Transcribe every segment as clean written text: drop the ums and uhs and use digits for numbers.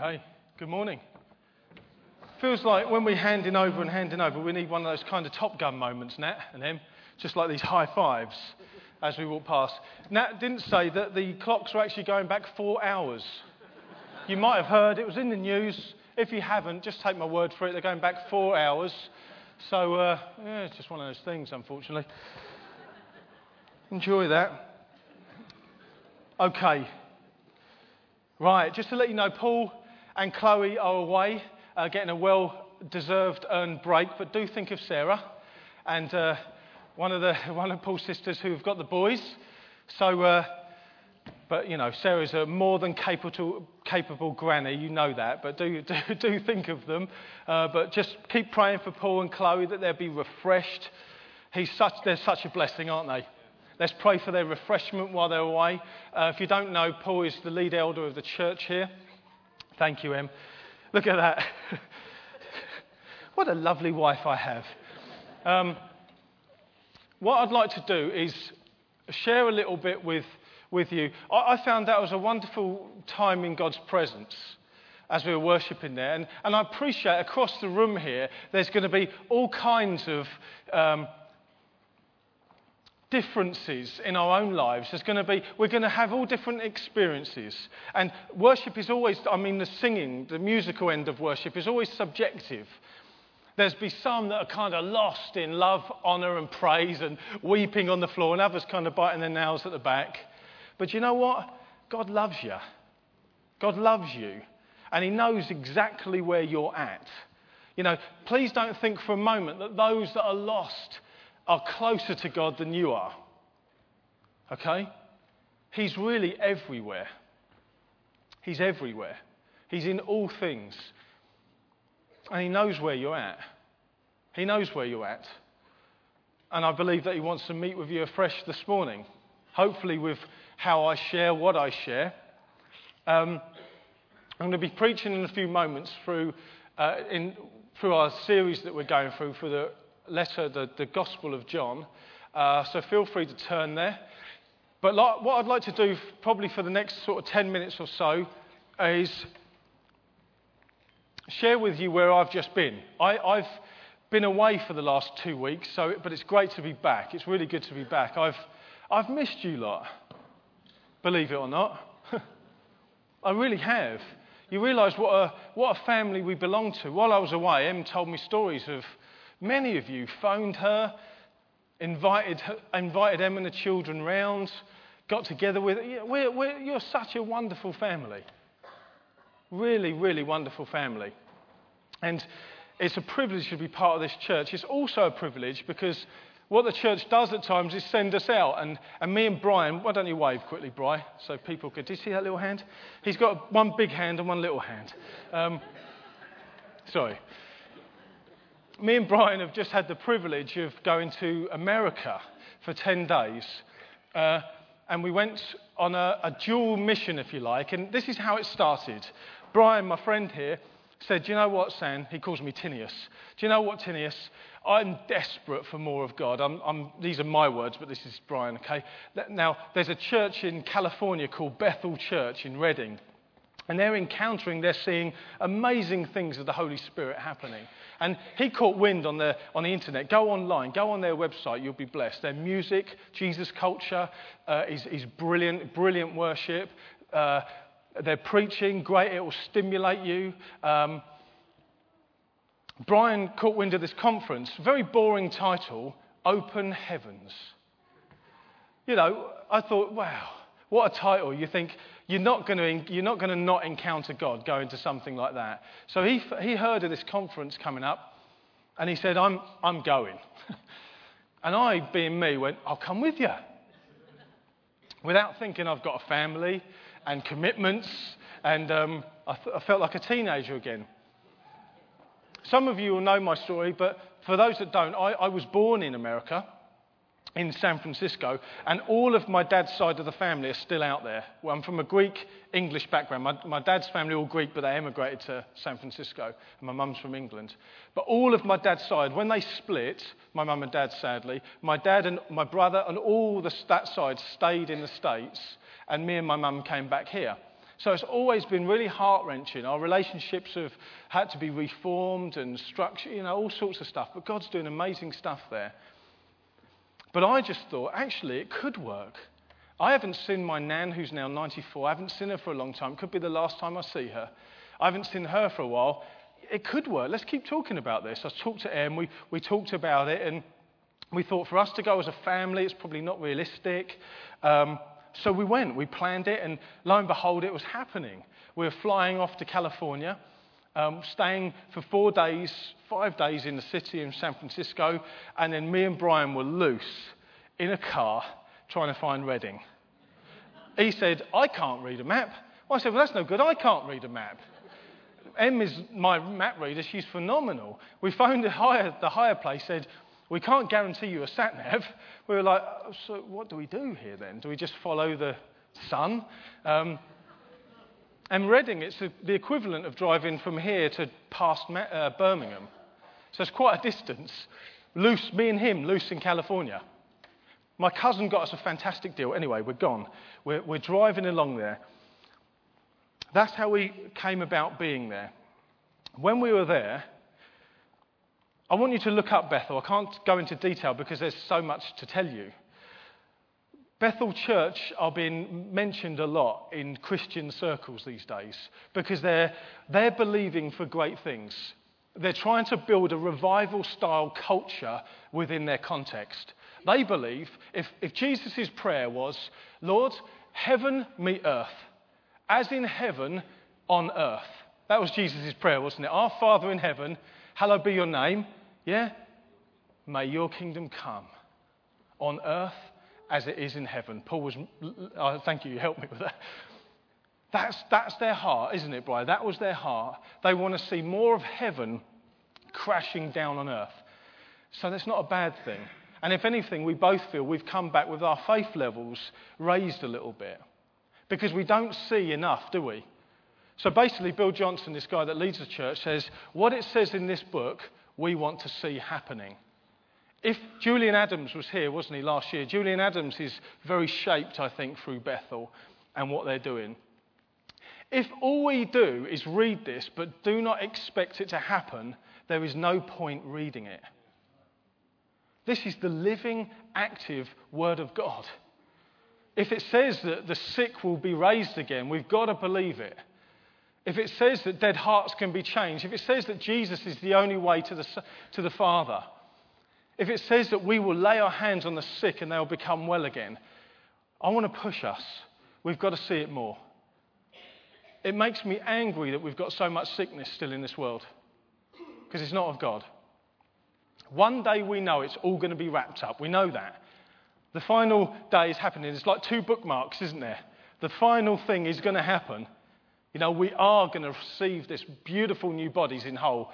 Okay, good morning. Feels like when we're handing over, we need one of those kind of Top Gun moments, Nat and Em, just like these high fives as we walk past. Nat didn't say that the clocks were actually going back 4 hours. You might have heard, it was in the news. If you haven't, just take my word for it, they're going back 4 hours. So, it's just one of those things, unfortunately. Enjoy that. Okay. Right, just to let you know, Paul and Chloe are away, getting a well-deserved earned break, but do think of Sarah and one of Paul's sisters who've got the boys. So, but you know, Sarah's a more than capable granny, you know that. But do think of them. But just keep praying for Paul and Chloe that they'll be refreshed. They're such a blessing, aren't they? Let's pray for their refreshment while they're away. If you don't know, Paul is the lead elder of the church here. Thank you, Em. Look at that. What a lovely wife I have. What I'd like to do is share a little bit with you. I found that was a wonderful time in God's presence as we were worshipping there. And I appreciate across the room here, there's going to be all kinds of differences in our own lives. We're going to have all different experiences, and worship is always, the singing, the musical end of worship is always subjective. There's be some that are kind of lost in love, honour and praise and weeping on the floor, and others kind of biting their nails at the back. But you know what? God loves you. God loves you, and he knows exactly where you're at. You know, please don't think for a moment that those that are lost are closer to God than you are, okay? He's really everywhere. He's everywhere. He's in all things. And he knows where you're at. He knows where you're at. And I believe that he wants to meet with you afresh this morning, hopefully with how I share what I share. I'm going to be preaching in a few moments through our series that we're going through for the letter, the Gospel of John, so feel free to turn there. But what I'd like to do probably for the next sort of 10 minutes or so is share with you where I've just been. I've been away for the last 2 weeks, but it's great to be back. It's really good to be back. I've missed you lot, believe it or not. I really have. You realise what a family we belong to. While I was away, Em told me stories of many of you phoned her, invited Em and the children round, got together with her. You're such a wonderful family. Really, really wonderful family. And it's a privilege to be part of this church. It's also a privilege because what the church does at times is send us out. And me and Brian, why don't you wave quickly, Brian, so people could... Did you see that little hand? He's got one big hand and one little hand. Sorry. Me and Brian have just had the privilege of going to America for 10 days. And we went on a dual mission, if you like. And this is how it started. Brian, my friend here, said, "Do you know what, Sam?" He calls me Tinius. "Do you know what, Tinius? I'm desperate for more of God." These are my words, but this is Brian, okay? Now, there's a church in California called Bethel Church in Redding. And they're seeing amazing things of the Holy Spirit happening. And he caught wind on the internet. Go online, go on their website, you'll be blessed. Their music, Jesus Culture, is brilliant, brilliant worship. Their preaching, great, it will stimulate you. Brian caught wind of this conference, very boring title, Open Heavens. You know, I thought, wow, what a title. You think... You're not going to not encounter God going to something like that. So he heard of this conference coming up, and he said, "I'm going." And I, being me, went, "I'll come with you." Without thinking, I've got a family and commitments, and I felt like a teenager again. Some of you will know my story, but for those that don't, I was born in America, in San Francisco, and all of my dad's side of the family are still out there. Well, I'm from a Greek-English background. My dad's family all Greek, but they emigrated to San Francisco, and my mum's from England. But all of my dad's side, when they split, my mum and dad sadly, my dad and my brother and all that side stayed in the States, and me and my mum came back here. So it's always been really heart-wrenching. Our relationships have had to be reformed and structured, you know, all sorts of stuff. But God's doing amazing stuff there. But I just thought, actually, it could work. I haven't seen my nan, who's now 94. I haven't seen her for a long time. Could be the last time I see her. I haven't seen her for a while. It could work. Let's keep talking about this. I talked to Em. We talked about it, and we thought for us to go as a family, it's probably not realistic. So we went, we planned it, and lo and behold, it was happening. We were flying off to California, staying for 5 days in the city in San Francisco, and then me and Brian were loose in a car trying to find Redding. He said, I can't read a map. Well, I said, well, that's no good. I can't read a map. Em is my map reader. She's phenomenal. We phoned the higher place, said, we can't guarantee you a sat-nav. We were like, so what do we do here then? Do we just follow the sun? And Reading, it's the equivalent of driving from here to past Birmingham. So it's quite a distance. Loose, me and him, loose in California. My cousin got us a fantastic deal. Anyway, we're gone. We're driving along there. That's how we came about being there. When we were there, I want you to look up Bethel. I can't go into detail because there's so much to tell you. Bethel Church are being mentioned a lot in Christian circles these days because they're believing for great things. They're trying to build a revival-style culture within their context. They believe if Jesus' prayer was, Lord, heaven meet earth, as in heaven on earth. That was Jesus' prayer, wasn't it? Our Father in heaven, hallowed be your name. Yeah? May your kingdom come on earth as it is in heaven. Paul was... Oh, thank you, you helped me with that. That's their heart, isn't it, Brian? That was their heart. They want to see more of heaven crashing down on earth. So that's not a bad thing. And if anything, we both feel we've come back with our faith levels raised a little bit. Because we don't see enough, do we? So basically, Bill Johnson, this guy that leads the church, says, what it says in this book, we want to see happening. If Julian Adams was here, wasn't he, last year? Julian Adams is very shaped, I think, through Bethel and what they're doing. If all we do is read this, but do not expect it to happen, there is no point reading it. This is the living, active Word of God. If it says that the sick will be raised again, we've got to believe it. If it says that dead hearts can be changed, if it says that Jesus is the only way to the Father, if it says that we will lay our hands on the sick and they'll become well again, I want to push us. We've got to see it more. It makes me angry that we've got so much sickness still in this world because it's not of God. One day we know it's all going to be wrapped up. We know that. The final day is happening. It's like 2 bookmarks, isn't there? The final thing is going to happen. You know, we are going to receive this beautiful new bodies in whole,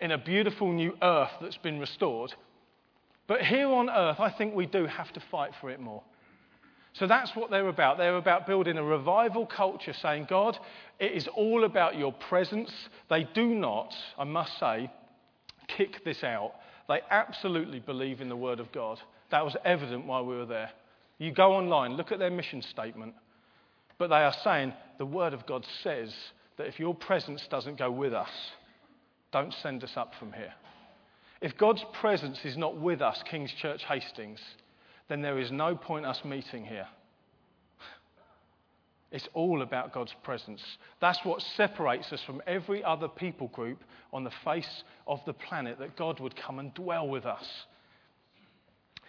in a beautiful new earth that's been restored. But here on earth, I think we do have to fight for it more. So that's what they're about. They're about building a revival culture, saying, God, it is all about your presence. They do not, I must say, kick this out. They absolutely believe in the Word of God. That was evident while we were there. You go online, look at their mission statement. But they are saying, the Word of God says that if your presence doesn't go with us, don't send us up from here. If God's presence is not with us, King's Church Hastings, then there is no point us meeting here. It's all about God's presence. That's what separates us from every other people group on the face of the planet, that God would come and dwell with us.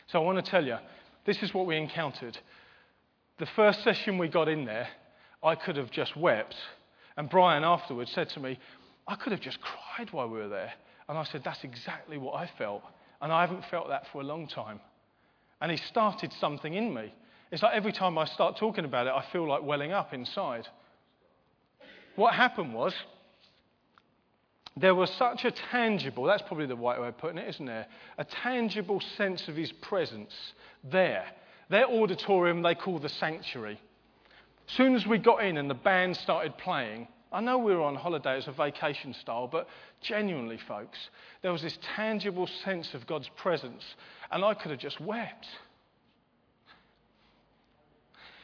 So I want to tell you, this is what we encountered. The first session we got in there, I could have just wept. And Brian afterwards said to me, I could have just cried while we were there. And I said, that's exactly what I felt. And I haven't felt that for a long time. And he started something in me. It's like every time I start talking about it, I feel like welling up inside. What happened was, there was such a tangible, that's probably the right way of putting it, isn't there? A tangible sense of his presence there. Their auditorium they call the sanctuary. As soon as we got in and the band started playing, I know we were on holiday, it was a vacation style, but genuinely, folks, there was this tangible sense of God's presence, and I could have just wept.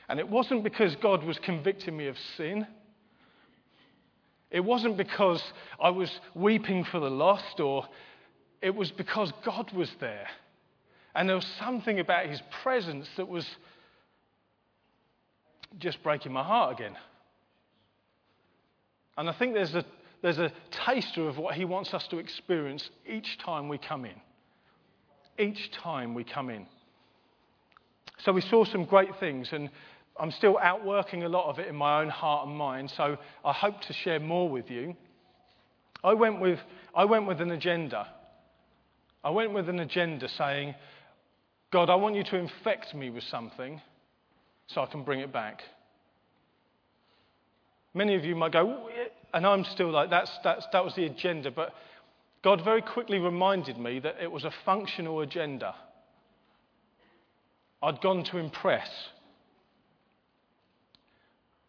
And it wasn't because God was convicting me of sin. It wasn't because I was weeping for the lost, or it was because God was there. And there was something about his presence that was just breaking my heart again. And I think there's a taster of what he wants us to experience each time we come in. Each time we come in. So we saw some great things, and I'm still outworking a lot of it in my own heart and mind, so I hope to share more with you. I went with an agenda. I went with an agenda saying, God, I want you to infect me with something so I can bring it back. Many of you might go, and I'm still like, that was the agenda, but God very quickly reminded me that it was a functional agenda. I'd gone to impress.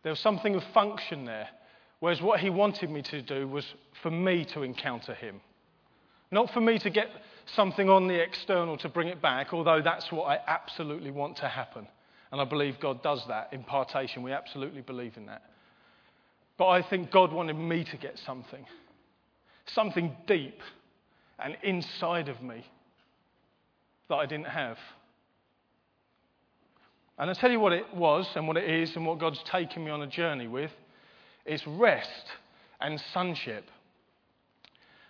There was something of function there, whereas what he wanted me to do was for me to encounter him. Not for me to get something on the external to bring it back, although that's what I absolutely want to happen. And I believe God does that, impartation. We absolutely believe in that. But I think God wanted me to get something deep and inside of me that I didn't have. And I'll tell you what it was and what it is and what God's taken me on a journey with. It's rest and sonship.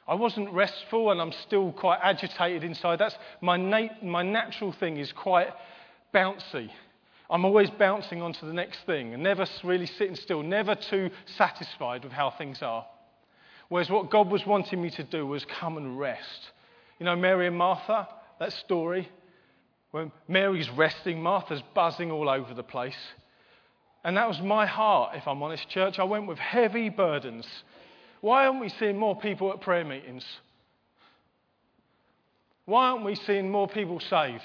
I wasn't restful, and I'm still quite agitated inside. That's my natural thing is quite bouncy. I'm always bouncing onto the next thing and never really sitting still, never too satisfied with how things are. Whereas what God was wanting me to do was come and rest. You know, Mary and Martha, that story. When Mary's resting, Martha's buzzing all over the place. And that was my heart, if I'm honest, church. I went with heavy burdens. Why aren't we seeing more people at prayer meetings? Why aren't we seeing more people saved?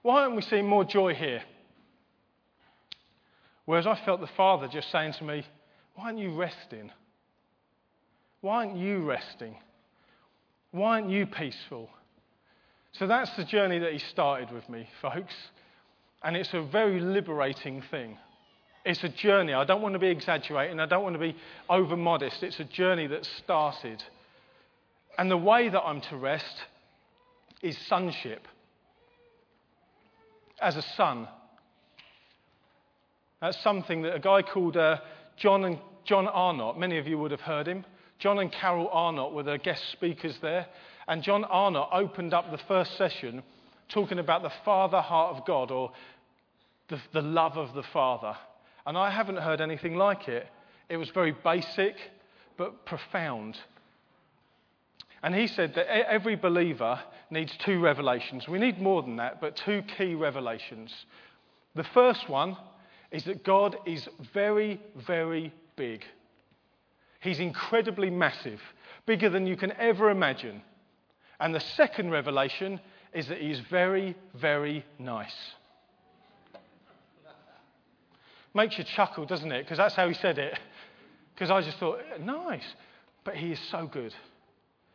Why aren't we seeing more joy here? Whereas I felt the Father just saying to me, why aren't you resting? Why aren't you resting? Why aren't you peaceful? So that's the journey that he started with me, folks. And it's a very liberating thing. It's a journey. I don't want to be exaggerating. I don't want to be over modest. It's a journey that started. And the way that I'm to rest is sonship. As a son. That's something that a guy called John Arnott, many of you would have heard him. John and Carol Arnott were the guest speakers there. And John Arnott opened up the first session talking about the Father heart of God, or the love of the Father. And I haven't heard anything like it. It was very basic, but profound. And he said that every believer needs two revelations. We need more than that, but two key revelations. The first one is that God is very, very big. He's incredibly massive, bigger than you can ever imagine. And the second revelation is that he's very, very nice. Makes you chuckle, doesn't it? Because that's how he said it. Because I just thought, nice. But he is so good.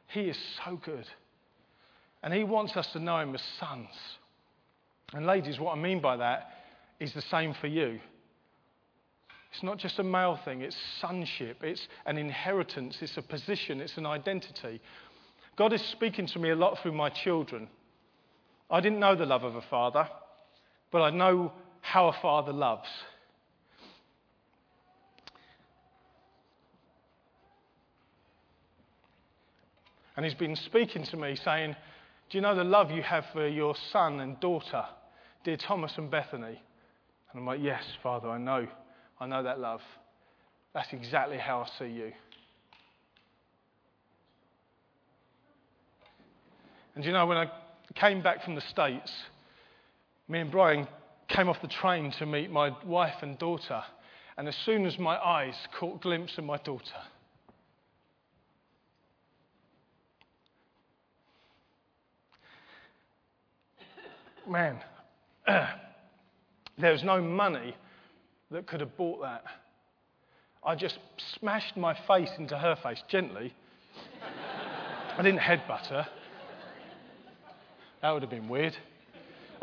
He is so good. And he wants us to know him as sons. And ladies, what I mean by that is the same for you. It's not just a male thing. It's sonship. It's an inheritance. It's a position. It's an identity. God is speaking to me a lot through my children. I didn't know the love of a father, but I know how a father loves. And he's been speaking to me saying, do you know the love you have for your son and daughter, dear Thomas and Bethany? And I'm like, yes, Father, I know that love. That's exactly how I see you. And you know, when I came back from the States, me and Brian came off the train to meet my wife and daughter. And as soon as my eyes caught a glimpse of my daughter, man, there was no money that could have bought that. I just smashed my face into her face, gently. I didn't headbutt her. That would have been weird.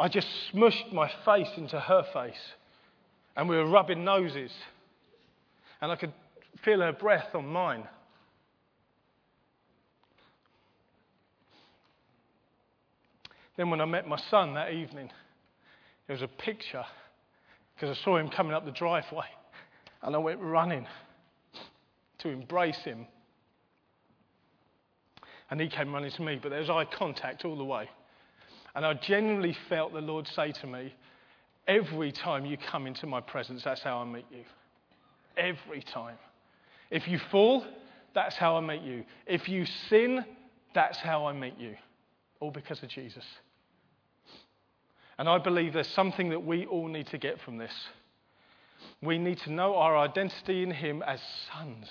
I just smushed my face into her face, and we were rubbing noses. And I could feel her breath on mine. Then when I met my son that evening, there was a picture, because I saw him coming up the driveway, and I went running to embrace him. And he came running to me, but there was eye contact all the way. And I genuinely felt the Lord say to me, every time you come into my presence, that's how I meet you. Every time. If you fall, that's how I meet you. If you sin, that's how I meet you. All because of Jesus. And I believe there's something that we all need to get from this. We need to know our identity in him as sons.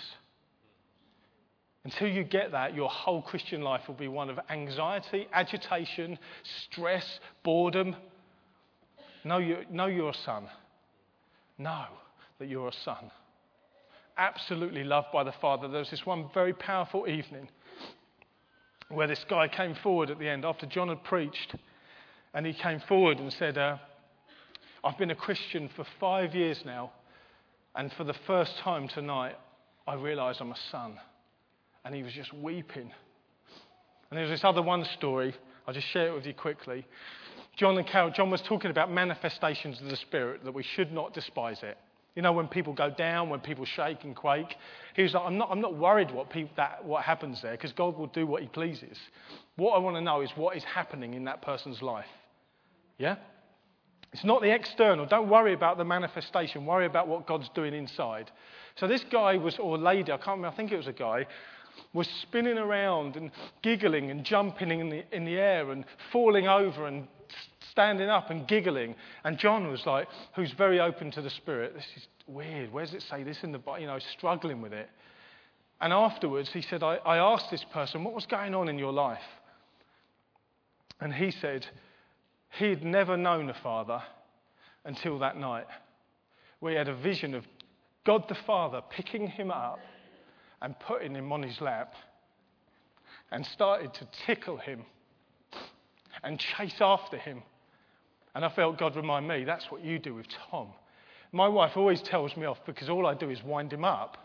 Until you get that, your whole Christian life will be one of anxiety, agitation, stress, boredom. Know you're a son. Know that you're a son. Absolutely loved by the Father. There was this one very powerful evening where this guy came forward at the end after John had preached, and he came forward and said, I've been a Christian for 5 years now, and for the first time tonight, I realise I'm a son. And he was just weeping. And there's this other one story. I'll just share it with you quickly. John and Carol, John was talking about manifestations of the Spirit, that we should not despise it. You know, when people go down, when people shake and quake. He was like, I'm not worried what happens there, because God will do what he pleases. What I want to know is what is happening in that person's life. Yeah? It's not the external. Don't worry about the manifestation. Worry about what God's doing inside. So this guy was, or lady, I can't remember, I think it was a guy, was spinning around and giggling and jumping in the air and falling over and standing up and giggling. And John was like, who's very open to the Spirit, this is weird, where does it say this in the Bible? You know, struggling with it. And afterwards he said, I asked this person, what was going on in your life? And he said he'd never known a father until that night, where he had a vision of God the Father picking him up and putting him on his lap and started to tickle him and chase after him. And I felt God remind me, that's what you do with Tom. My wife always tells me off because all I do is wind him up.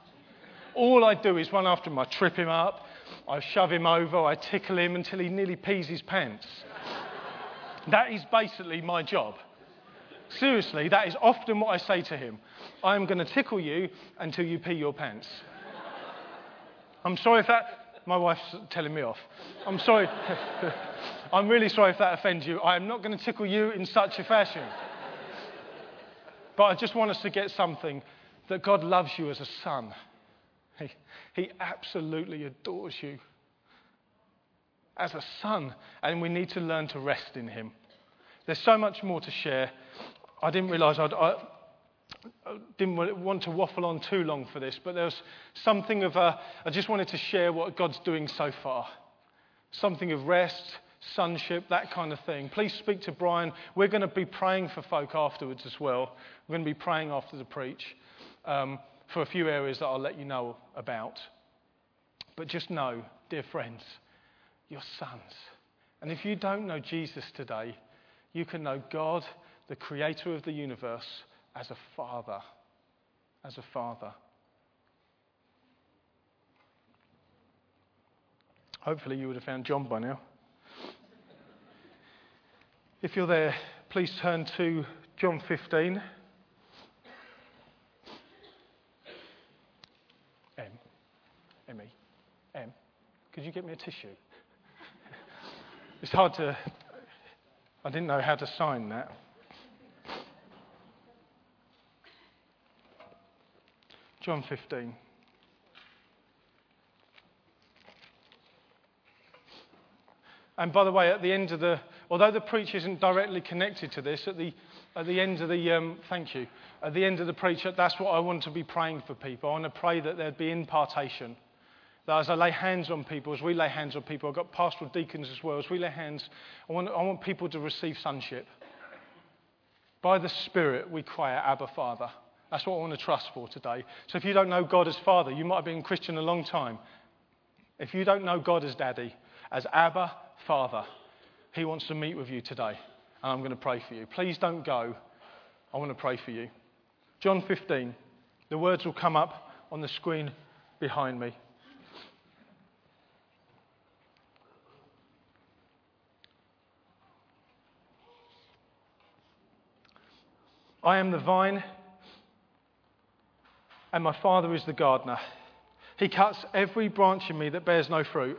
All I do is run after him. I trip him up, I shove him over, I tickle him until he nearly pees his pants. That is basically my job. Seriously, that is often what I say to him. I am going to tickle you until you pee your pants. I'm sorry if that... My wife's telling me off. I'm sorry. I'm really sorry if that offends you. I am not going to tickle you in such a fashion. But I just want us to get something, that God loves you as a son. He absolutely adores you as a son. And we need to learn to rest in him. There's so much more to share. I didn't realise I didn't want to waffle on too long for this, but there's something of I just wanted to share what God's doing so far. Something of rest, sonship, that kind of thing. Please speak to Brian. We're going to be praying for folk afterwards as well. We're going to be praying after the preach for a few areas that I'll let you know about. But just know, dear friends, you're sons. And if you don't know Jesus today, you can know God, the creator of the universe, as a father. Hopefully you would have found John by now. If you're there, please turn to John 15. Emmy, could you get me a tissue? It's hard to... I didn't know how to sign that. John 15. And by the way, at the end of the, although the preach isn't directly connected to this, at the end of the thank you, at the end of the preach, that's what I want to be praying for people. I want to pray that there'd be impartation. That as I lay hands on people, as we lay hands on people, I've got pastoral deacons as well. As we lay hands, I want people to receive sonship. By the Spirit, we cry out, Abba, Father. That's what I want to trust for today. So if you don't know God as Father, you might have been Christian a long time. If you don't know God as Daddy, as Abba, Father, he wants to meet with you today. And I'm going to pray for you. Please don't go. I want to pray for you. John 15. The words will come up on the screen behind me. I am the vine, and my Father is the gardener. He cuts every branch in me that bears no fruit,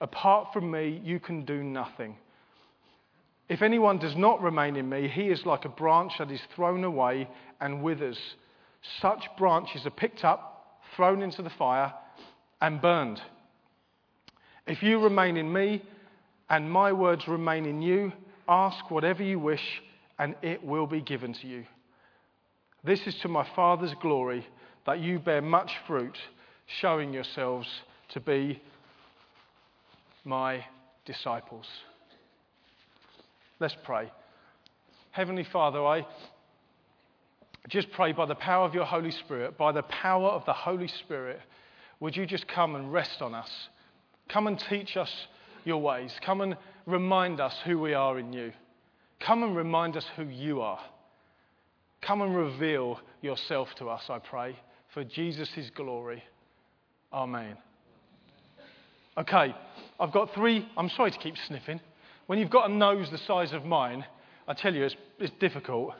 Apart from me, you can do nothing. If anyone does not remain in me, he is like a branch that is thrown away and withers. Such branches are picked up, thrown into the fire, and burned. If you remain in me, and my words remain in you, ask whatever you wish, and it will be given to you. This is to my Father's glory, that you bear much fruit, showing yourselves to be my disciples. Let's pray. Heavenly Father, I just pray by the power of your Holy Spirit, by the power of the Holy Spirit, would you just come and rest on us. Come and teach us your ways. Come and remind us who we are in you. Come and remind us who you are. Come and reveal yourself to us, I pray, for Jesus' glory. Amen. Okay, I've got three. I'm sorry to keep sniffing. When you've got a nose the size of mine, I tell you, it's difficult.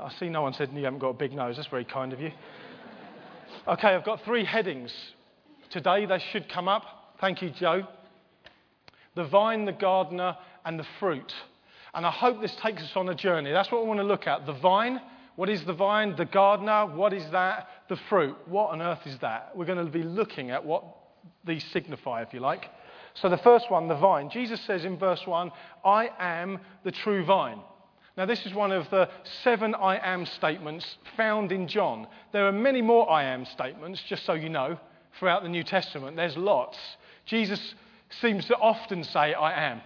I see no one said you haven't got a big nose. That's very kind of you. Okay, I've got three headings today. They should come up. Thank you, Joe. The vine, the gardener, and the fruit. And I hope this takes us on a journey. That's what we want to look at. The vine. What is the vine? The gardener. What is that? The fruit. What on earth is that? We're going to be looking at what these signify, if you like. So the first one, the vine. Jesus says in verse 1, I am the true vine. Now this is one of the 7 I am statements found in John. There are many more I am statements, just so you know, throughout the New Testament. There's lots. Jesus seems to often say, I am.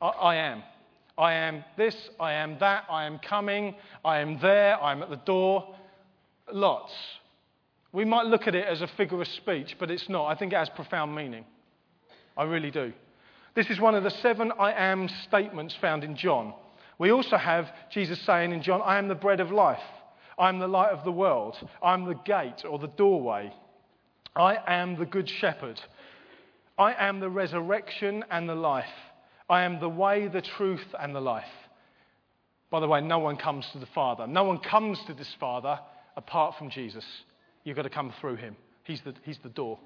I am. I am this, I am that, I am coming, I am there, I am at the door. Lots. We might look at it as a figure of speech, but it's not. I think it has profound meaning. I really do. This is one of the 7 I am statements found in John. We also have Jesus saying in John, I am the bread of life. I am the light of the world. I am the gate or the doorway. I am the good shepherd. I am the resurrection and the life. I am the way, the truth, and the life. By the way, no one comes to the Father. No one comes to this Father apart from Jesus. You've got to come through him. He's the door.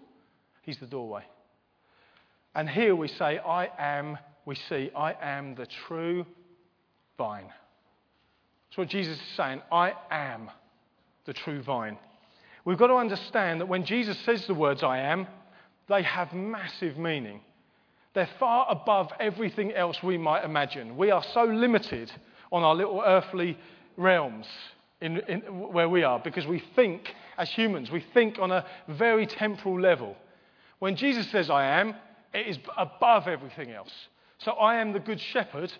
He's the doorway. And here we say, I am the true vine. That's what Jesus is saying. I am the true vine. We've got to understand that when Jesus says the words I am, they have massive meaning. They're far above everything else we might imagine. We are so limited on our little earthly realms in where we are because we think, as humans, we think on a very temporal level. When Jesus says, I am, it is above everything else. So I am the good shepherd.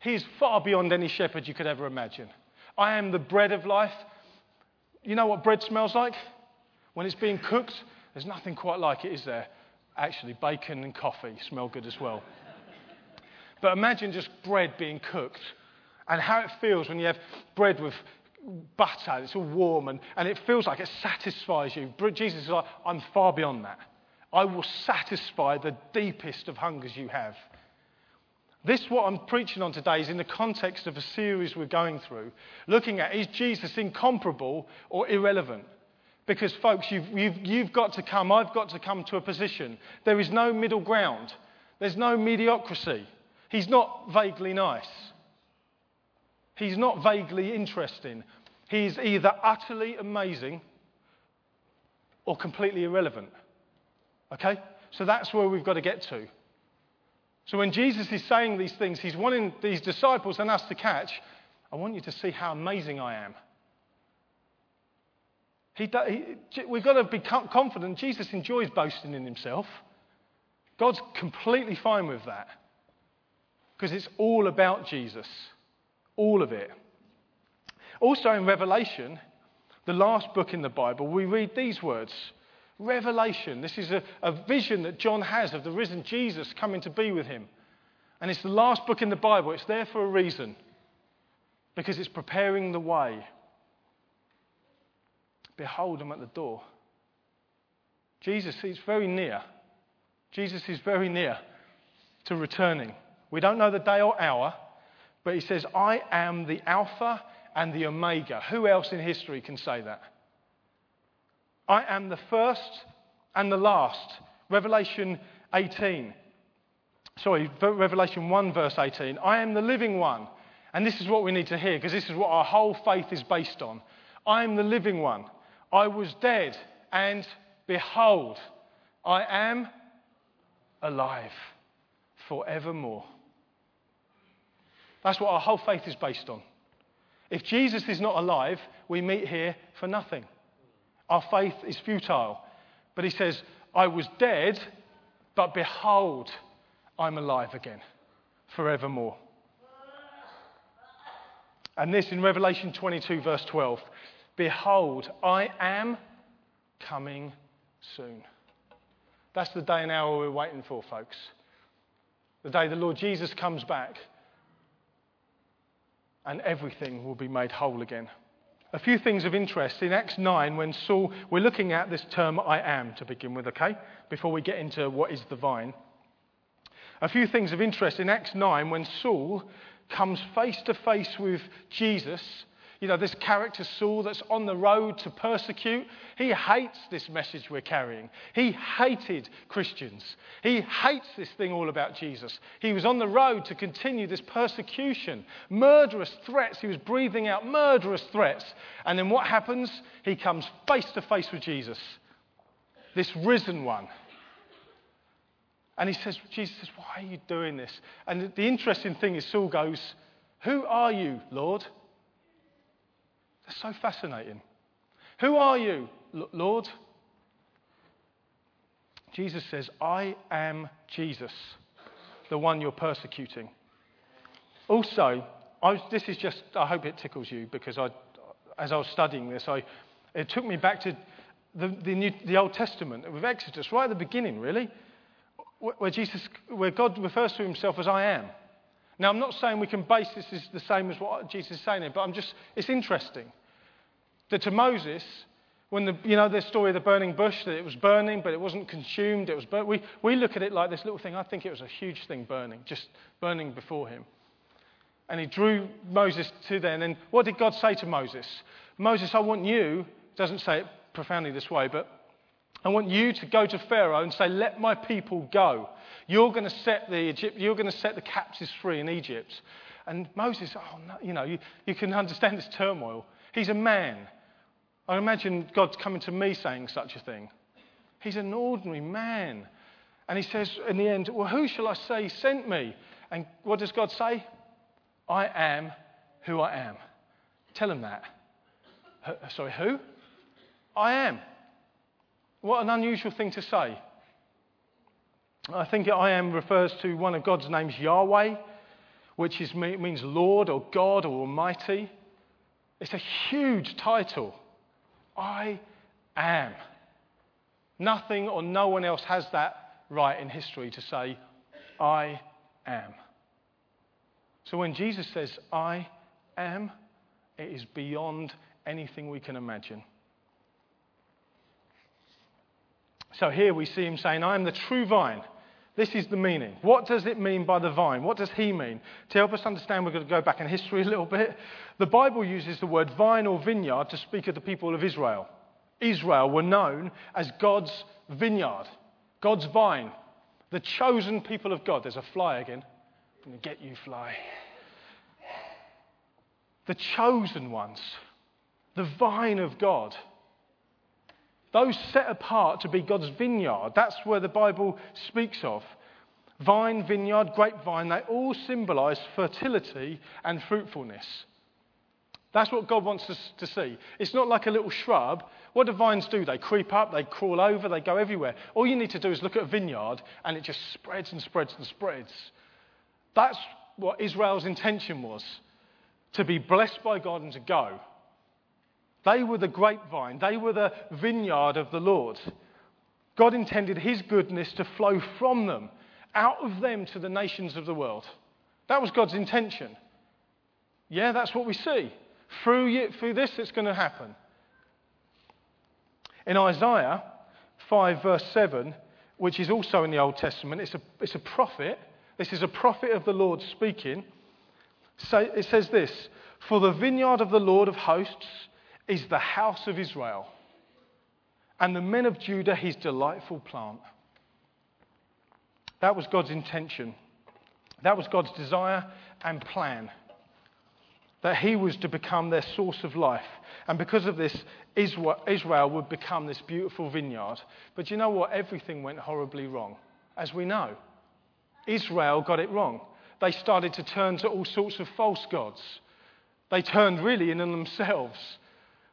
He is far beyond any shepherd you could ever imagine. I am the bread of life. You know what bread smells like? When it's being cooked, there's nothing quite like it, is there? Actually, bacon and coffee smell good as well. But imagine just bread being cooked and how it feels when you have bread with butter. It's all warm and it feels like it satisfies you. Jesus is like, I'm far beyond that. I will satisfy the deepest of hungers you have. This, what I'm preaching on today, is in the context of a series we're going through, looking at, is Jesus incomparable or irrelevant? Because, folks, you've got to come, I've got to come to a position. There is no middle ground. There's no mediocrity. He's not vaguely nice. He's not vaguely interesting. He's either utterly amazing or completely irrelevant. Okay? So that's where we've got to get to. So when Jesus is saying these things, he's wanting these disciples and us to catch, I want you to see how amazing I am. We've got to be confident. Jesus enjoys boasting in himself. God's completely fine with that. Because it's all about Jesus. All of it. Also in Revelation, the last book in the Bible, we read these words. Revelation. This is a vision that John has of the risen Jesus coming to be with him. And it's the last book in the Bible. It's there for a reason. Because it's preparing the way. Behold, I'm at the door. Jesus is very near. Jesus is very near to returning. We don't know the day or hour, but he says, I am the Alpha and the Omega. Who else in history can say that? I am the first and the last. Revelation 1 verse 18. I am the living one. And this is what we need to hear, because this is what our whole faith is based on. I am the living one. I was dead, and behold, I am alive forevermore. That's what our whole faith is based on. If Jesus is not alive, we meet here for nothing. Our faith is futile. But he says, I was dead, but behold, I'm alive again forevermore. And this in Revelation 22 verse 12. Behold, I am coming soon. That's the day and hour we're waiting for, folks. The day the Lord Jesus comes back and everything will be made whole again. A few things of interest. In Acts 9, when Saul, we're looking at this term I am to begin with, okay? Before we get into what is the vine. A few things of interest. In Acts 9, when Saul comes face to face with Jesus, you know, this character Saul that's on the road to persecute, he hates this message we're carrying. He hated Christians. He hates this thing all about Jesus. He was on the road to continue this persecution, murderous threats. He was breathing out murderous threats. And then what happens? He comes face to face with Jesus, this risen one. And he says, Jesus says, why are you doing this? And the interesting thing is Saul goes, who are you, Lord? That's so fascinating. Who are you, Lord? Jesus says, I am Jesus, the one you're persecuting. Also, this is just, I hope it tickles you, because as I was studying this, it took me back to the Old Testament, with Exodus, right at the beginning, really. Where God refers to himself as I am. Now, I'm not saying we can base this as the same as what Jesus is saying here, but it's interesting that to Moses, when the story of the burning bush, that it was burning, but it wasn't consumed, it was burnt. We look at it like this little thing. I think it was a huge thing burning, just burning before him. And he drew Moses to there, and then what did God say to Moses? Moses, I want you, doesn't say it profoundly this way, but I want you to go to Pharaoh and say, let my people go. You're going to set the captives free in Egypt. And Moses, you can understand this turmoil. He's a man. I imagine God coming to me saying such a thing. He's an ordinary man. And he says in the end, well, who shall I say sent me? And what does God say? I am who I am. Tell him that. Sorry, who? I am. What an unusual thing to say. I think I am refers to one of God's names, Yahweh, which means Lord or God or Almighty. It's a huge title. I am. Nothing or no one else has that right in history to say, I am. So when Jesus says, I am, it is beyond anything we can imagine. So here we see him saying, I am the true vine. This is the meaning. What does it mean by the vine? What does he mean? To help us understand, we're going to go back in history a little bit. The Bible uses the word vine or vineyard to speak of the people of Israel. Israel were known as God's vineyard, God's vine, the chosen people of God. There's a fly again. I'm going to get you, fly. The chosen ones, the vine of God. Those set apart to be God's vineyard. That's where the Bible speaks of. Vine, vineyard, grapevine, they all symbolise fertility and fruitfulness. That's what God wants us to see. It's not like a little shrub. What do vines do? They creep up, they crawl over, they go everywhere. All you need to do is look at a vineyard and it just spreads and spreads and spreads. That's what Israel's intention was, to be blessed by God and to go. They were the grapevine. They were the vineyard of the Lord. God intended his goodness to flow from them, out of them to the nations of the world. That was God's intention. Yeah, that's what we see. Through this, it's going to happen. In Isaiah 5 verse 7, which is also in the Old Testament, it's a prophet. This is a prophet of the Lord speaking. So it says this, "For the vineyard of the Lord of hosts is the house of Israel, and the men of Judah his delightful plant." That was God's intention. That was God's desire and plan, that he was to become their source of life. And because of this, Israel would become this beautiful vineyard. But you know what? Everything went horribly wrong, as we know. Israel got it wrong. They started to turn to all sorts of false gods. They turned really in on themselves.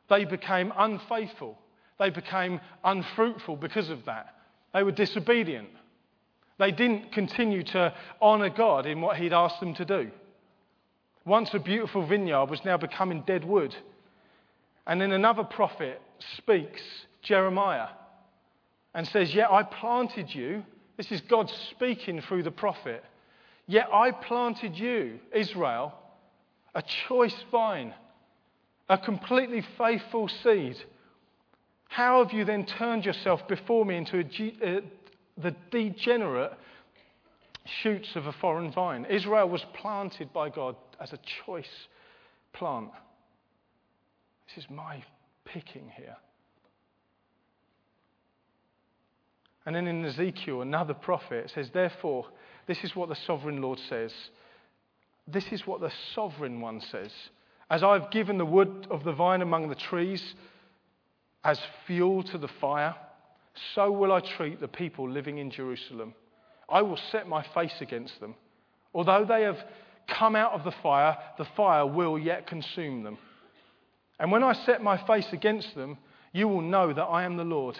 They became unfaithful. They became unfruitful because of that. They were disobedient. They didn't continue to honour God in what he'd asked them to do. Once a beautiful vineyard was now becoming dead wood. And then another prophet speaks, Jeremiah, and says, "Yet I planted you." This is God speaking through the prophet. "Yet I planted you, Israel, a choice vine, a completely faithful seed. How have you then turned yourself before me into the degenerate shoots of a foreign vine?" Israel was planted by God as a choice plant. This is my picking here. And then in Ezekiel, another prophet says, "Therefore, this is what the sovereign Lord says. This is what the sovereign one says. As I've given the wood of the vine among the trees as fuel to the fire, so will I treat the people living in Jerusalem. I will set my face against them. Although they have come out of the fire will yet consume them. And when I set my face against them, you will know that I am the Lord.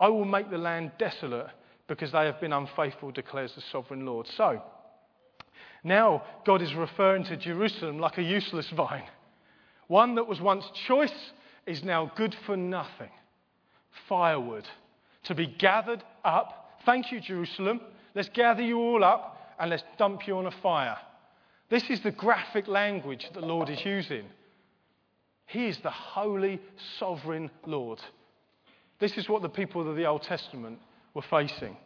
I will make the land desolate because they have been unfaithful, declares the sovereign Lord." So, now God is referring to Jerusalem like a useless vine. One that was once choice is now good for nothing. Firewood. To be gathered up. Thank you, Jerusalem. Let's gather you all up and let's dump you on a fire. This is the graphic language the Lord is using. He is the holy, sovereign Lord. This is what the people of the Old Testament were facing.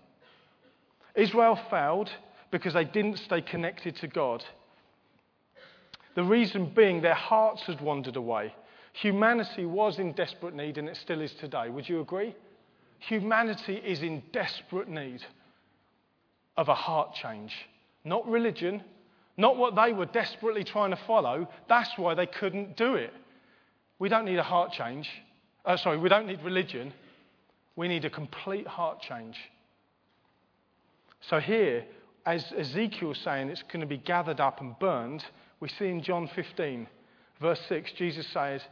Israel failed because they didn't stay connected to God. The reason being their hearts had wandered away. Humanity was in desperate need, and it still is today. Would you agree? Humanity is in desperate need of a heart change. Not religion, not what they were desperately trying to follow. That's why they couldn't do it. We don't need a heart change. We don't need religion. We need a complete heart change. So here, as Ezekiel's saying it's going to be gathered up and burned, we see in John 15, verse 6, Jesus says,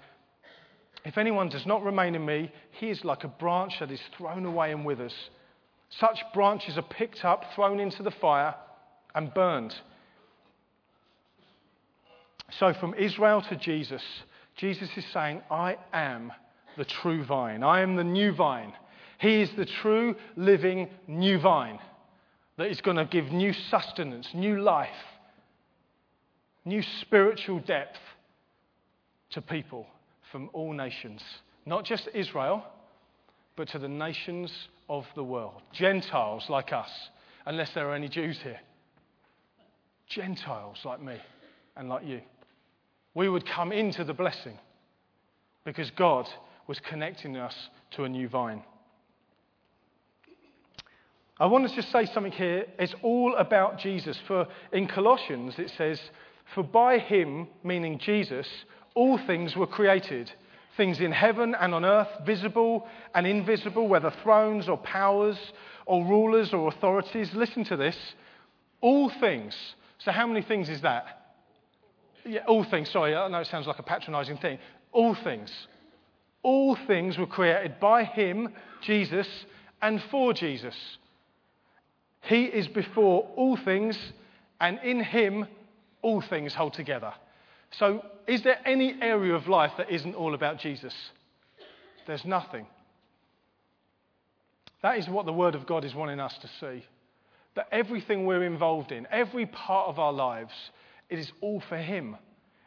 "If anyone does not remain in me, he is like a branch that is thrown away and withers. Such branches are picked up, thrown into the fire, and burned." So from Israel to Jesus, Jesus is saying, "I am the true vine. I am the new vine." He is the true, living, new vine that is going to give new sustenance, new life, new spiritual depth to people from all nations. Not just Israel, but to the nations of the world. Gentiles like us, unless there are any Jews here. Gentiles like me and like you. We would come into the blessing because God was connecting us to a new vine. I want to just say something here. It's all about Jesus. For in Colossians it says, "For by him," meaning Jesus, "all things were created, things in heaven and on earth, visible and invisible, whether thrones or powers or rulers or authorities." Listen to this. All things. So how many things is that? Yeah, all things, sorry, I know it sounds like a patronising thing. All things. All things were created by him, Jesus, and for Jesus. He is before all things, and in him all things hold together. So is there any area of life that isn't all about Jesus? There's nothing. That is what the Word of God is wanting us to see. That everything we're involved in, every part of our lives, it is all for him.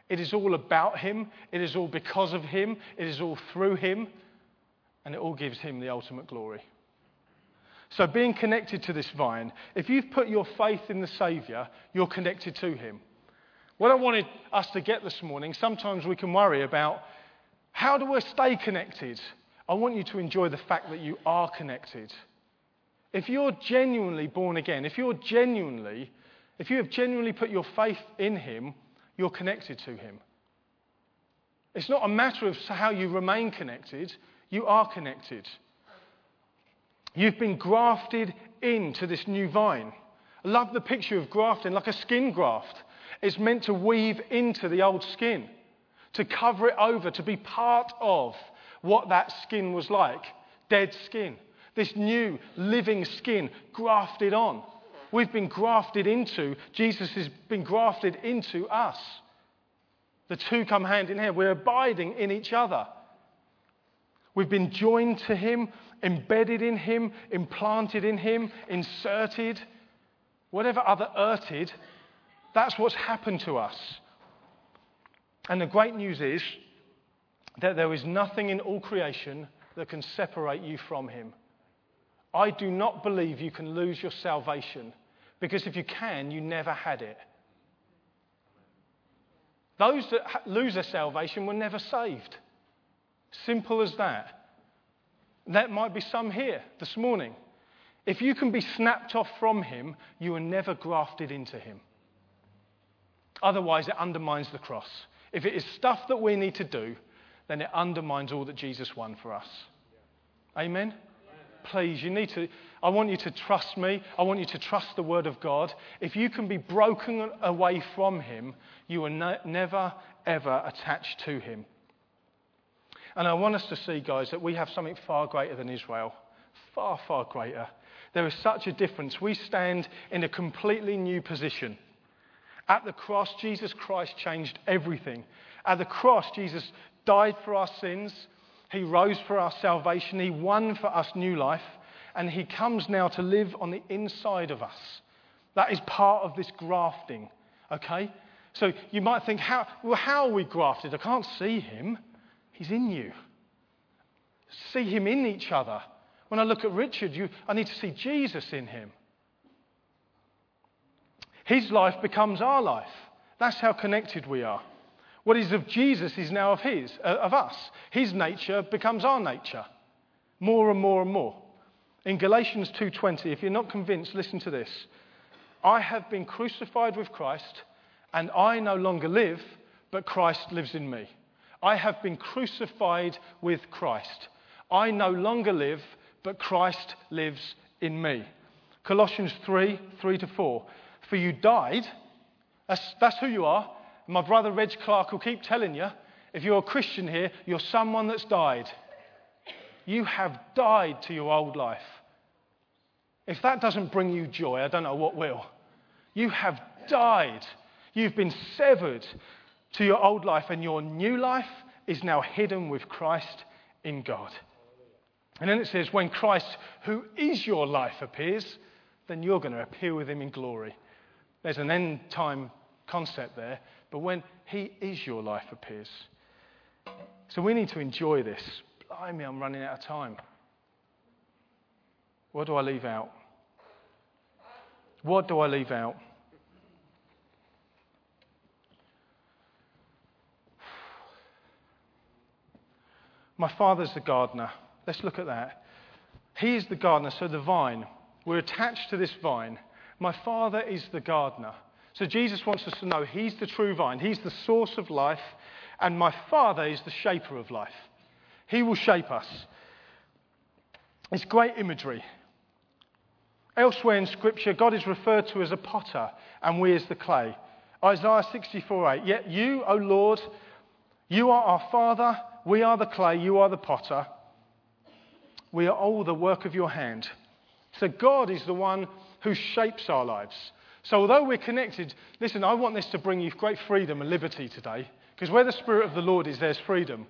It is all about him. It is all because of him. It is all through him. And it all gives him the ultimate glory. So being connected to this vine, if you've put your faith in the Saviour, you're connected to him. What I wanted us to get this morning, sometimes we can worry about, how do I stay connected? I want you to enjoy the fact that you are connected. If you're genuinely born again, if you have genuinely put your faith in him, you're connected to him. It's not a matter of how you remain connected. You are connected. You've been grafted into this new vine. I love the picture of grafting, like a skin graft. It's meant to weave into the old skin, to cover it over, to be part of what that skin was like. Dead skin. This new living skin grafted on. We've been grafted into, Jesus has been grafted into us. The two come hand in hand. We're abiding in each other. We've been joined to him, embedded in him, implanted in him, inserted, whatever other erted, that's what's happened to us. And the great news is that there is nothing in all creation that can separate you from him. I do not believe you can lose your salvation, because if you can, you never had it. Those that lose their salvation were never saved. Simple as that. That might be some here this morning. If you can be snapped off from him, you are never grafted into him. Otherwise, it undermines the cross. If it is stuff that we need to do, then it undermines all that Jesus won for us. Amen? Please, I want you to trust me. I want you to trust the Word of God. If you can be broken away from him, you are never, ever attached to him. And I want us to see, guys, that we have something far greater than Israel. Far, far greater. There is such a difference. We stand in a completely new position. At the cross, Jesus Christ changed everything. At the cross, Jesus died for our sins. He rose for our salvation. He won for us new life. And he comes now to live on the inside of us. That is part of this grafting. Okay? So you might think, how are we grafted? I can't see him. He's in you. See him in each other. When I look at Richard, I need to see Jesus in him. His life becomes our life. That's how connected we are. What is of Jesus is now of us. His nature becomes our nature. More and more and more. In Galatians 2:20, if you're not convinced, listen to this. I have been crucified with Christ, and I no longer live, but Christ lives in me. I have been crucified with Christ. I no longer live, but Christ lives in me. Colossians 3:3-4. For you died, that's who you are. My brother Reg Clark will keep telling you, if you're a Christian here, you're someone that's died. You have died to your old life. If that doesn't bring you joy, I don't know what will. You have died. You've been severed to your old life, and your new life is now hidden with Christ in God. And then it says, when Christ, who is your life, appears, then you're going to appear with him in glory. There's an end time concept there, but when he is your life appears. So we need to enjoy this. Blimey, I'm running out of time. What do I leave out? What do I leave out? My Father's the gardener. Let's look at that. He is the gardener, so the vine. We're attached to this vine. My Father is the gardener. So Jesus wants us to know he's the true vine. He's the source of life. And my Father is the shaper of life. He will shape us. It's great imagery. Elsewhere in Scripture, God is referred to as a potter and we as the clay. Isaiah 64:8. Yet you, O Lord, you are our Father, we are the clay, you are the potter. We are all the work of your hand. So God is the one who shapes our lives. So although we're connected, listen, I want this to bring you great freedom and liberty today, because where the Spirit of the Lord is, there's freedom.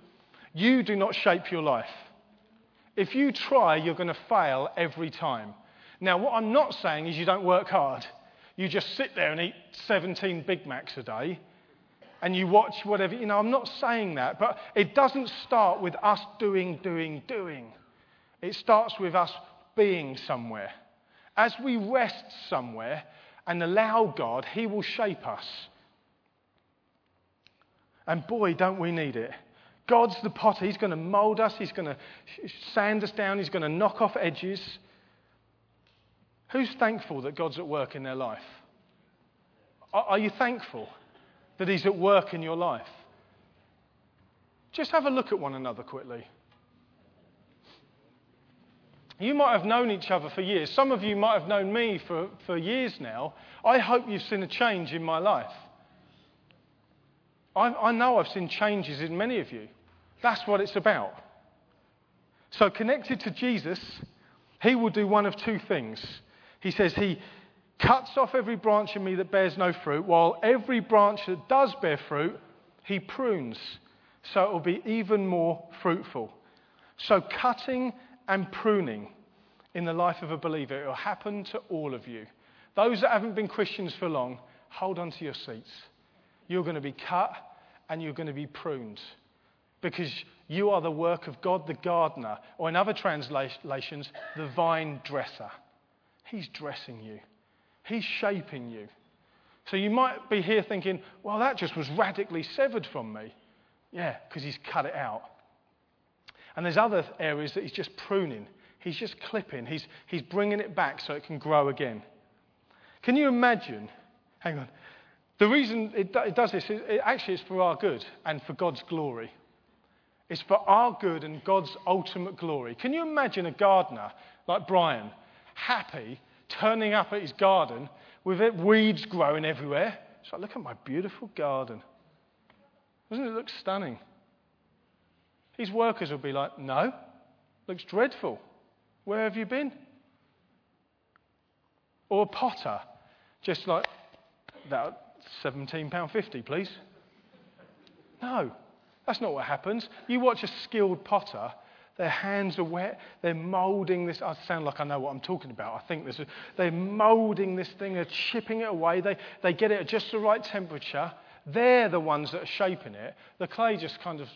You do not shape your life. If you try, you're going to fail every time. Now, what I'm not saying is you don't work hard. You just sit there and eat 17 Big Macs a day, and you watch whatever. You know, I'm not saying that, but it doesn't start with us doing. It starts with us being somewhere. As we rest somewhere and allow God, He will shape us. And boy, don't we need it. God's the potter. He's going to mould us. He's going to sand us down. He's going to knock off edges. Who's thankful that God's at work in their life? Are you thankful that He's at work in your life? Just have a look at one another quickly. You might have known each other for years. Some of you might have known me for years now. I hope you've seen a change in my life. I know I've seen changes in many of you. That's what it's about. So connected to Jesus, He will do one of two things. He says He cuts off every branch in me that bears no fruit, while every branch that does bear fruit, He prunes, so it will be even more fruitful. So cutting and pruning in the life of a believer, it will happen to all of you. Those that haven't been Christians for long, hold on to your seats. You're going to be cut and you're going to be pruned, because you are the work of God the gardener, or in other translations, the vine dresser. He's dressing you. He's shaping you. So you might be here thinking, well, that just was radically severed from me. Yeah, because He's cut it out. And there's other areas that He's just pruning. He's just clipping. He's bringing it back so it can grow again. Can you imagine? Hang on. The reason it does this, is for our good and for God's glory. It's for our good and God's ultimate glory. Can you imagine a gardener like Brian, happy, turning up at his garden with weeds growing everywhere? It's like, look at my beautiful garden. Doesn't it look stunning? His workers will be like, no, looks dreadful. Where have you been? Or a potter, just like, that £17.50, please. No, that's not what happens. You watch a skilled potter, their hands are wet, they're moulding this. I sound like I know what I'm talking about. I think they're moulding this thing, they're chipping it away, they get it at just the right temperature. They're the ones that are shaping it. The clay just kind of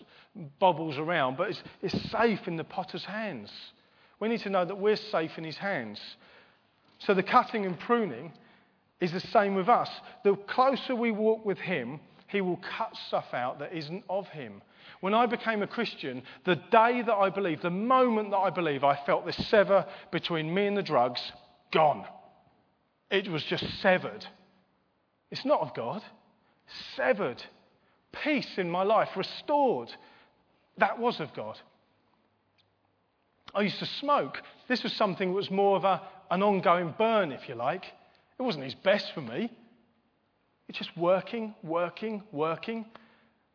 bobbles around, but it's safe in the potter's hands. We need to know that we're safe in His hands. So the cutting and pruning is the same with us. The closer we walk with Him, He will cut stuff out that isn't of Him. When I became a Christian, the day that I believed, the moment that I believed, I felt this sever between me and the drugs, gone. It was just severed. It's not of God. Severed. Peace in my life, restored. That was of God. I used to smoke. This was something that was more of an ongoing burn, if you like. It wasn't His best for me. It's just working.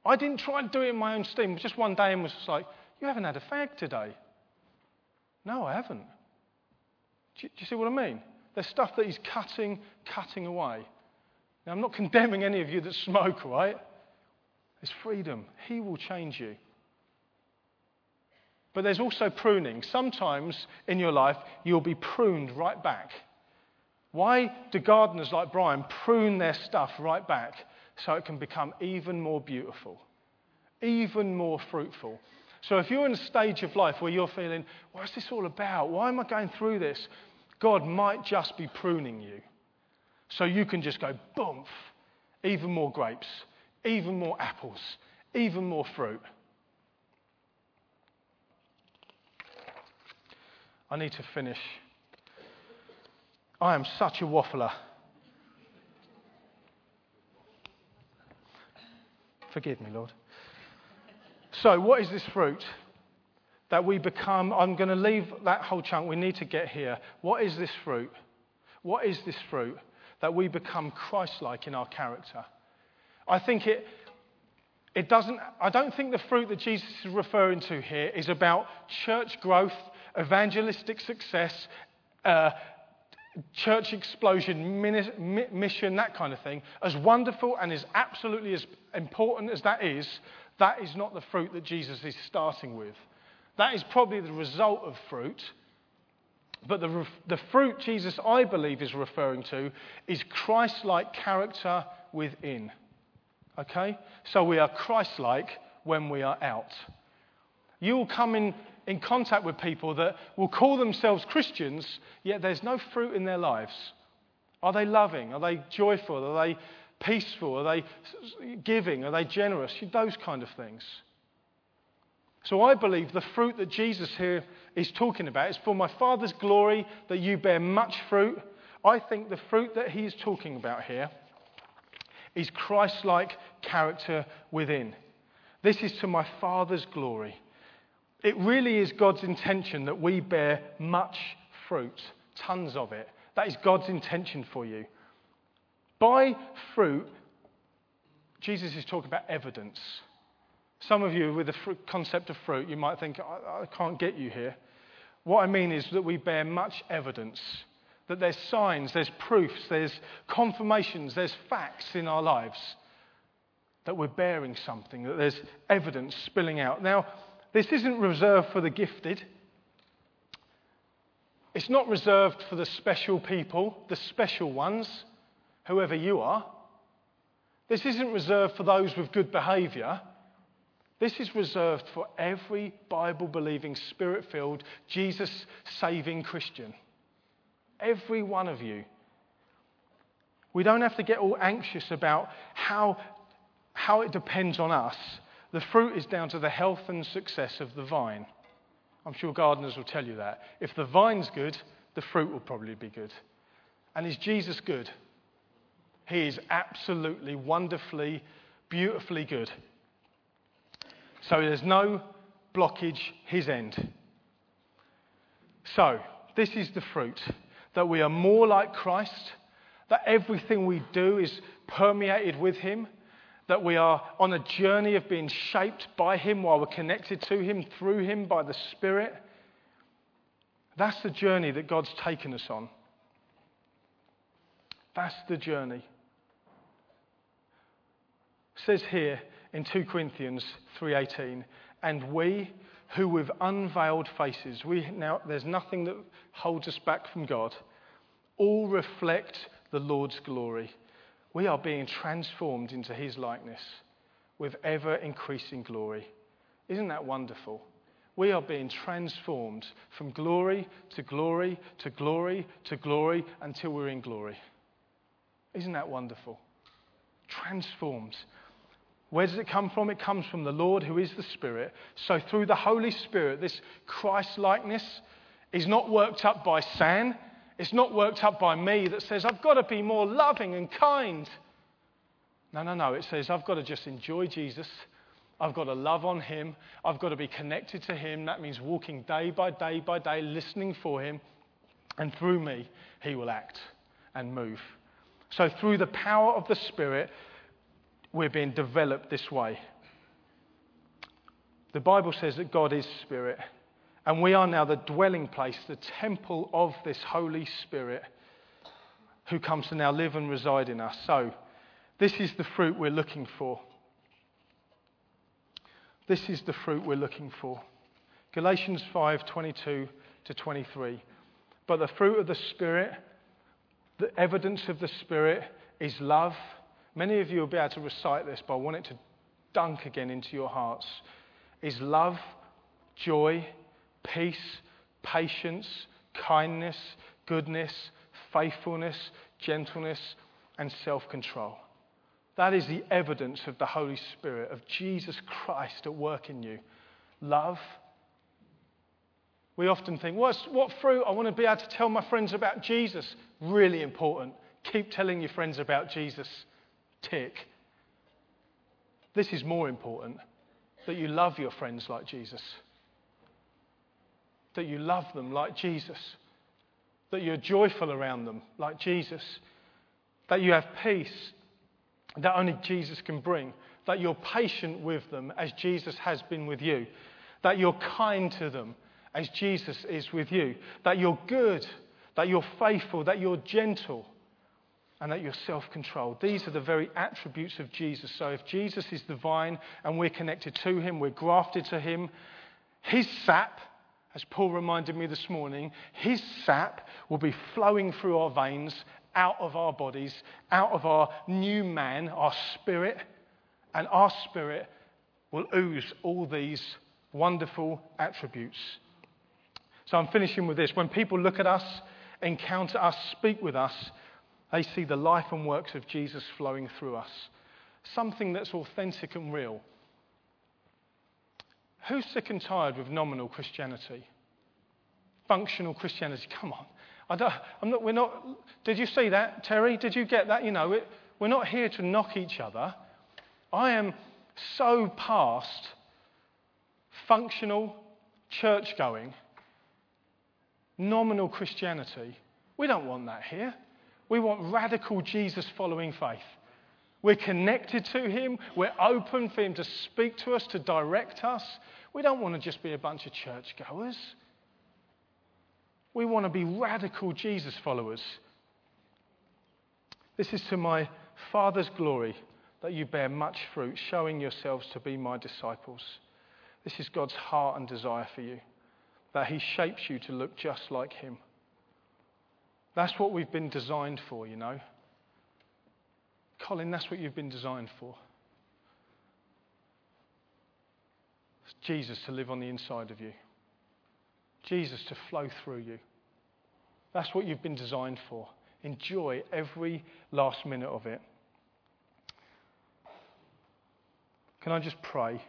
I didn't try and do it in my own steam. Just one day and was just like, you haven't had a fag today. No, I haven't. Do you see what I mean? There's stuff that He's cutting away. Now, I'm not condemning any of you that smoke, right? It's freedom. He will change you. But there's also pruning. Sometimes in your life, you'll be pruned right back. Why do gardeners like Brian prune their stuff right back so it can become even more beautiful, even more fruitful? So if you're in a stage of life where you're feeling, what's this all about? Why am I going through this? God might just be pruning you so you can just go, boom, even more grapes, even more apples, even more fruit. I need to finish. I am such a waffler. Forgive me, Lord. So what is this fruit that we become? I'm going to leave that whole chunk. We need to get here. What is this fruit? What is this fruit that we become Christ-like in our character? I think it doesn't. I don't think the fruit that Jesus is referring to here is about church growth, evangelistic success, church explosion, mission, that kind of thing. As wonderful and as absolutely as important as that is not the fruit that Jesus is starting with. That is probably the result of fruit. But the fruit Jesus, I believe, is referring to is Christ-like character within. Okay? So we are Christ-like when we are out. You will come in contact with people that will call themselves Christians, yet there's no fruit in their lives. Are they loving? Are they joyful? Are they peaceful? Are they giving? Are they generous? Those kind of things. So I believe the fruit that Jesus here is talking about is for my Father's glory that you bear much fruit. I think the fruit that he is talking about here is Christ-like character within. This is to my Father's glory. It really is God's intention that we bear much fruit, tons of it. That is God's intention for you. By fruit, Jesus is talking about evidence. Some of you with the concept of fruit, you might think, I can't get you here. What I mean is that we bear much evidence, that there's signs, there's proofs, there's confirmations, there's facts in our lives that we're bearing something, that there's evidence spilling out. Now, this isn't reserved for the gifted. It's not reserved for the special people, the special ones, whoever you are. This isn't reserved for those with good behaviour. This is reserved for every Bible-believing, Spirit-filled, Jesus-saving Christian. Every one of you. We don't have to get all anxious about how it depends on us. The fruit is down to the health and success of the vine. I'm sure gardeners will tell you that. If the vine's good, the fruit will probably be good. And is Jesus good? He is absolutely, wonderfully, beautifully good. So there's no blockage his end. So this is the fruit, that we are more like Christ, that everything we do is permeated with him, that we are on a journey of being shaped by him while we're connected to him, through him, by the Spirit. That's the journey that God's taken us on. That's the journey. It says here, in 2 Corinthians 3:18, and we who with unveiled faces, there's nothing that holds us back from God, all reflect the Lord's glory. We are being transformed into his likeness with ever-increasing glory. Isn't that wonderful? We are being transformed from glory to glory to glory to glory until we're in glory. Isn't that wonderful? Transformed. Where does it come from? It comes from the Lord who is the Spirit. So through the Holy Spirit, this Christ-likeness is not worked up by San. It's not worked up by me that says, I've got to be more loving and kind. No. It says, I've got to just enjoy Jesus. I've got to love on him. I've got to be connected to him. That means walking day by day by day, listening for him. And through me, he will act and move. So through the power of the Spirit, we're being developed this way. The Bible says that God is Spirit, and we are now the dwelling place, the temple of this Holy Spirit who comes to now live and reside in us. So this is the fruit we're looking for. This is the fruit we're looking for. Galatians 5:22 to 23. But the fruit of the Spirit, the evidence of the Spirit is love. Many of you will be able to recite this, but I want it to dunk again into your hearts. Is love, joy, peace, patience, kindness, goodness, faithfulness, gentleness, and self-control. That is the evidence of the Holy Spirit, of Jesus Christ at work in you. Love. We often think, what fruit? I want to be able to tell my friends about Jesus. Really important. Keep telling your friends about Jesus. Tick. This is more important, that you love your friends like Jesus, that you love them like Jesus, that you're joyful around them like Jesus, that you have peace that only Jesus can bring, that you're patient with them as Jesus has been with you, that you're kind to them as Jesus is with you, that you're good, that you're faithful, that you're gentle, and that you're self-controlled. These are the very attributes of Jesus. So if Jesus is the vine and we're connected to him, we're grafted to him, his sap, as Paul reminded me this morning, his sap will be flowing through our veins, out of our bodies, out of our new man, our spirit, and our spirit will ooze all these wonderful attributes. So I'm finishing with this. When people look at us, encounter us, speak with us, they see the life and works of Jesus flowing through us. Something that's authentic and real. Who's sick and tired with nominal Christianity? Functional Christianity? Come on. We're not. Did you see that, Terry? Did you get that? You know, we're not here to knock each other. I am so past functional church-going, nominal Christianity. We don't want that here. We want radical Jesus-following faith. We're connected to him. We're open for him to speak to us, to direct us. We don't want to just be a bunch of churchgoers. We want to be radical Jesus followers. This is to my Father's glory that you bear much fruit, showing yourselves to be my disciples. This is God's heart and desire for you, that he shapes you to look just like him. That's what we've been designed for, you know. Colin, that's what you've been designed for. It's Jesus to live on the inside of you. Jesus to flow through you. That's what you've been designed for. Enjoy every last minute of it. Can I just pray?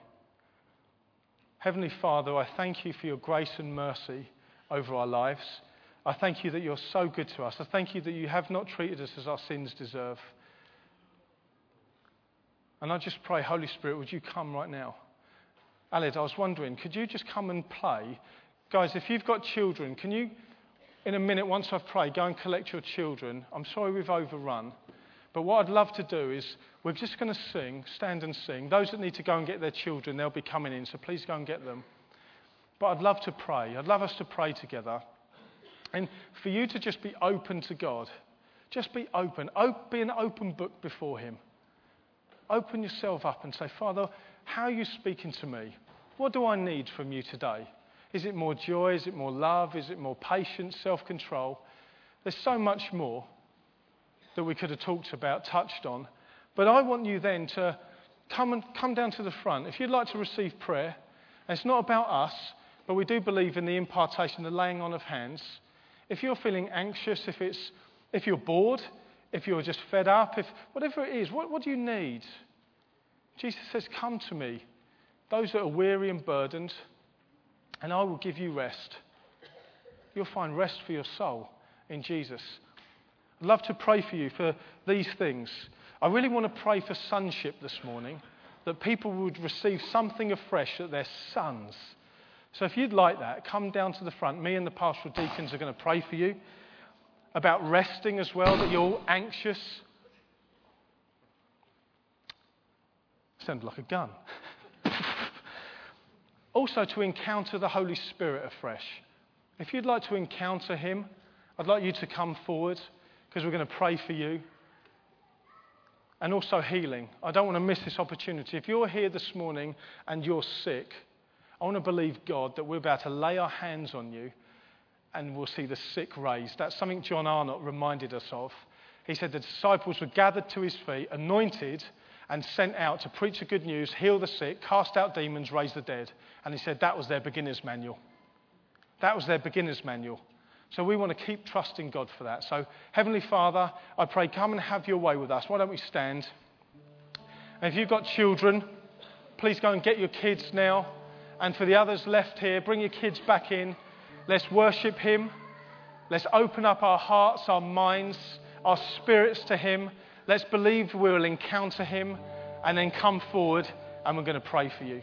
Heavenly Father, I thank you for your grace and mercy over our lives. I thank you that you're so good to us. I thank you that you have not treated us as our sins deserve. And I just pray, Holy Spirit, would you come right now? Aled, I was wondering, could you just come and play? Guys, if you've got children, can you, in a minute, once I've prayed, go and collect your children? I'm sorry we've overrun. But what I'd love to do is, we're just going to sing, stand and sing. Those that need to go and get their children, they'll be coming in, so please go and get them. But I'd love to pray. I'd love us to pray together. And for you to just be open to God. Just be open. Be an open book before him. Open yourself up and say, Father, how are you speaking to me? What do I need from you today? Is it more joy? Is it more love? Is it more patience, self-control? There's so much more that we could have talked about, touched on. But I want you then to come down to the front. If you'd like to receive prayer, and it's not about us, but we do believe in the impartation, the laying on of hands. If you're feeling anxious, if you're bored, if you're just fed up, if whatever it is, what do you need? Jesus says, come to me, those that are weary and burdened, and I will give you rest. You'll find rest for your soul in Jesus. I'd love to pray for you for these things. I really want to pray for sonship this morning, that people would receive something afresh, that they're sons. So if you'd like that, come down to the front. Me and the pastoral deacons are going to pray for you. About resting as well, that you're all anxious. Sounds like a gun. Also to encounter the Holy Spirit afresh. If you'd like to encounter him, I'd like you to come forward because we're going to pray for you. And also healing. I don't want to miss this opportunity. If you're here this morning and you're sick, I want to believe God that we're about to lay our hands on you and we'll see the sick raised. That's something John Arnott reminded us of. He said the disciples were gathered to his feet, anointed and sent out to preach the good news, heal the sick, cast out demons, raise the dead. And he said that was their beginner's manual. That was their beginner's manual. So we want to keep trusting God for that. So Heavenly Father, I pray, come and have your way with us. Why don't we stand? And if you've got children, please go and get your kids now. And for the others left here, bring your kids back in. Let's worship him. Let's open up our hearts, our minds, our spirits to him. Let's believe we'll encounter him and then come forward and we're going to pray for you.